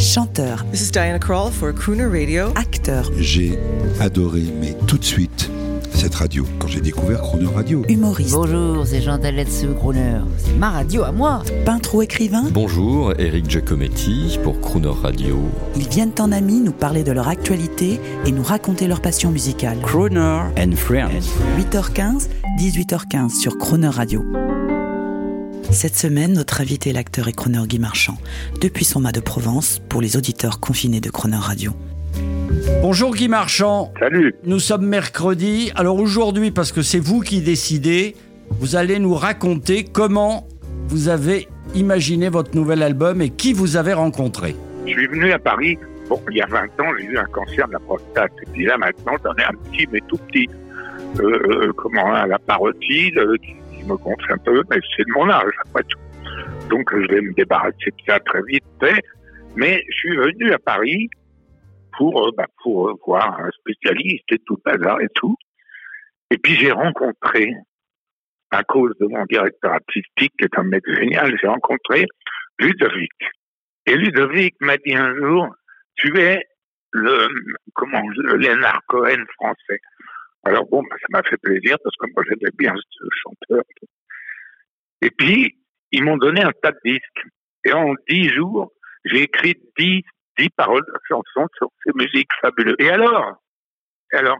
Chanteur. This is Diana Krall for Crooner Radio. Acteur. J'ai adoré, mais tout de suite, cette radio, quand j'ai découvert Crooner Radio. Humoriste. Bonjour, c'est Jean-Dallette sur Crooner. C'est ma radio à moi. Peintre ou écrivain. Bonjour, Eric Giacometti pour Crooner Radio. Ils viennent en amis nous parler de leur actualité et nous raconter leur passion musicale. Crooner and Friends. 8h15, 18h15 sur Crooner Radio. Cette semaine, notre invité est l'acteur et crooner Guy Marchand, depuis son mât de Provence, pour les auditeurs confinés de Crooner Radio. Bonjour Guy Marchand. Salut. Nous sommes mercredi. Alors aujourd'hui, parce que c'est vous qui décidez, vous allez nous raconter comment vous avez imaginé votre nouvel album et qui vous avez rencontré. Je suis venu à Paris, il y a 20 ans, j'ai eu un cancer de la prostate. Et puis là maintenant, j'en ai un petit, mais tout petit. La parotide me gonfle un peu, mais c'est de mon âge, après tout. Donc, je vais me débarrasser de ça très vite. Mais je suis venu à Paris pour voir un spécialiste et tout bazar et tout. Et puis, j'ai rencontré, à cause de mon directeur artistique, qui est un mec génial, j'ai rencontré Ludovic. Et Ludovic m'a dit un jour, tu es le Léonard Cohen français. Alors bon, ça m'a fait plaisir parce que moi j'aimais bien ce chanteur. Et puis, ils m'ont donné un tas de disques. Et en 10 jours, j'ai écrit 10 paroles de chansons sur ces musiques fabuleuses. Et alors,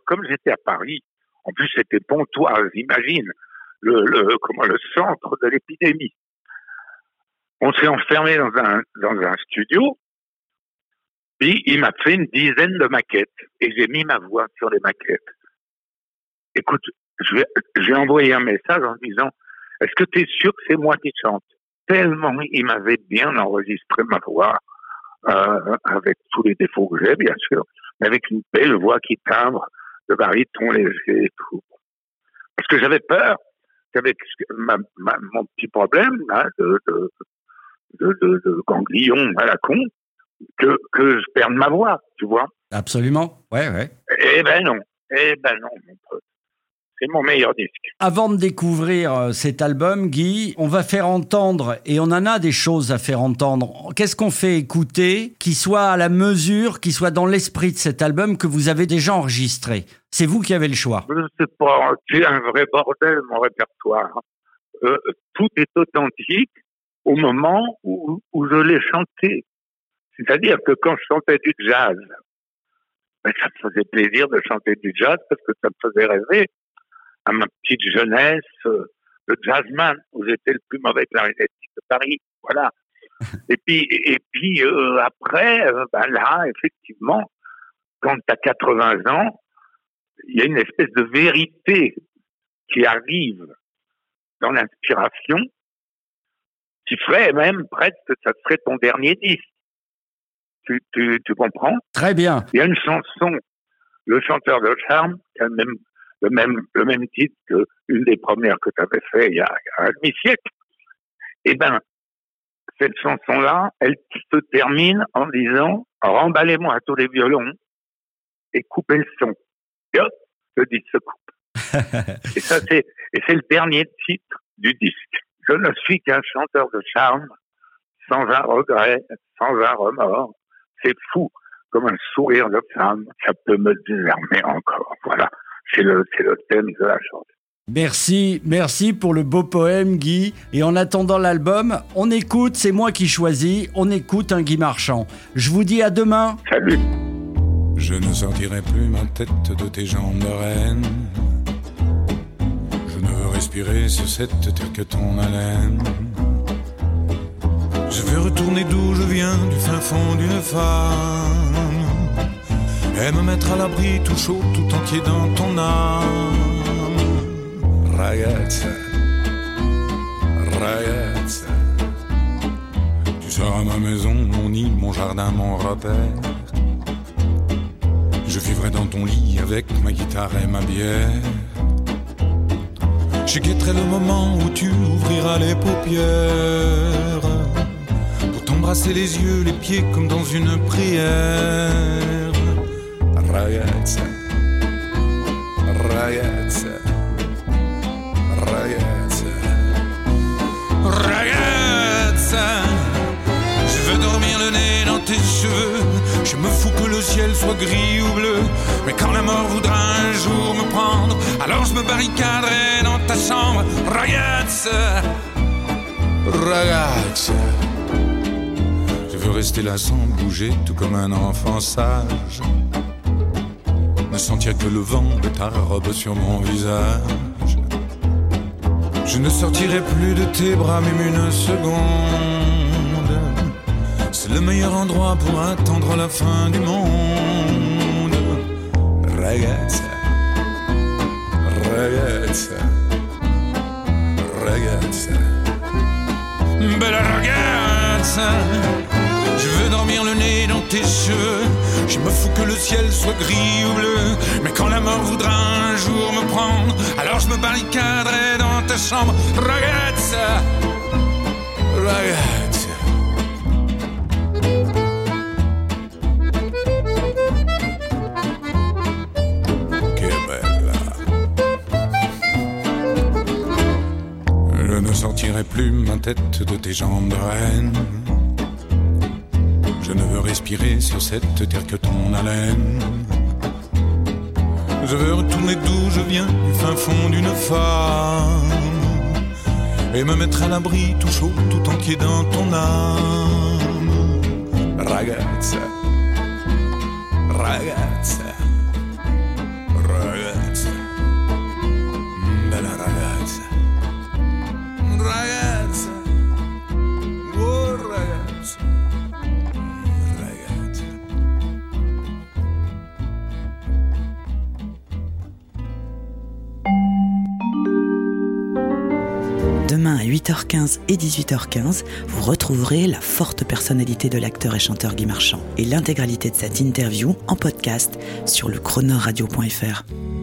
comme j'étais à Paris, en plus c'était Pontoise, imagine, le centre de l'épidémie. On s'est enfermé dans un studio. Puis il m'a fait une dizaine de maquettes. Et j'ai mis ma voix sur les maquettes. Écoute, j'ai envoyé un message en disant « Est-ce que tu es sûr que c'est moi qui chante ?» Tellement il m'avait bien enregistré ma voix, avec tous les défauts que j'ai, bien sûr, mais avec une belle voix qui timbre, le baryton léger et tout. Parce que j'avais peur, avec mon petit problème là, de ganglion à la con, que je perde ma voix, tu vois. Absolument, ouais. Eh ben non, mon pote. C'est mon meilleur disque. Avant de découvrir cet album, Guy, on va faire entendre, et on en a des choses à faire entendre. Qu'est-ce qu'on fait écouter qui soit à la mesure, qui soit dans l'esprit de cet album que vous avez déjà enregistré? C'est vous qui avez le choix. Je ne sais pas, c'est un vrai bordel, mon répertoire. Tout est authentique au moment où je l'ai chanté. C'est-à-dire que quand je chantais du jazz, ça me faisait plaisir de chanter du jazz parce que ça me faisait rêver. À ma petite jeunesse, le jazzman, où j'étais le plus mauvais clarinettiste de Paris, voilà. Et puis après, là, effectivement, quand t'as 80 ans, il y a une espèce de vérité qui arrive dans l'inspiration, qui ferait même presque que ça serait ton dernier disque. Tu comprends ? Très bien. Il y a une chanson, Le chanteur de charme, qui a le même titre qu'une des premières que tu avais fait il y a un demi-siècle. Eh bien, cette chanson-là, elle se termine en disant « Remballez-moi à tous les violons et coupez le son ». Et hop, le disque se coupe. et c'est le dernier titre du disque. Je ne suis qu'un chanteur de charme, sans un regret, sans un remords. C'est fou, comme un sourire de femme, ça peut me désarmer encore. Voilà, c'est le thème de la chanson. Merci pour le beau poème, Guy. Et en attendant l'album, on écoute, c'est moi qui choisis, on écoute un Guy Marchand. Je vous dis à demain. Salut. Je ne sortirai plus ma tête de tes jambes de reine. Je ne veux respirer sur cette terre que ton haleine. Je veux retourner d'où je viens, du fin fond d'une femme, et me mettre à l'abri tout chaud, tout entier dans ton âme. Ragazza, ragazza, tu seras ma maison, mon île, mon jardin, mon repère. Je vivrai dans ton lit avec ma guitare et ma bière. Je guetterai le moment où tu ouvriras les paupières, brasser les yeux, les pieds comme dans une prière. Ragazza, ragazza, ragazza, ragazza. cheveux. Je me fous que le ciel soit gris ou bleu. Mais quand la mort voudra un jour me prendre, alors je me barricaderai dans ta chambre. Ragazza, ragazza. Je veux rester là sans bouger, tout comme un enfant sage. Ne sentir que le vent de ta robe sur mon visage. Je ne sortirai plus de tes bras, même une seconde. C'est le meilleur endroit pour attendre la fin du monde. Ragazza, ragazza, ragazza, bella ragazza. Je veux dormir le nez dans tes cheveux. Je me fous que le ciel soit gris ou bleu. Mais quand la mort voudra un jour me prendre, alors je me barricaderai dans ta chambre. Ragazza, ragazza. Je ne sortirai plus ma tête de tes jambes de reine. Je ne veux respirer sur cette terre que ton haleine. Je veux retourner d'où je viens, du fin fond d'une femme, et me mettre à l'abri tout chaud, tout entier dans ton âme. Ragazza, ragazza, ragazza, bella ragazza, ragazza, oh ragazza. Demain à 8h15 et 18h15, vous retrouverez la forte personnalité de l'acteur et chanteur Guy Marchand et l'intégralité de cette interview en podcast sur lechronoradio.fr.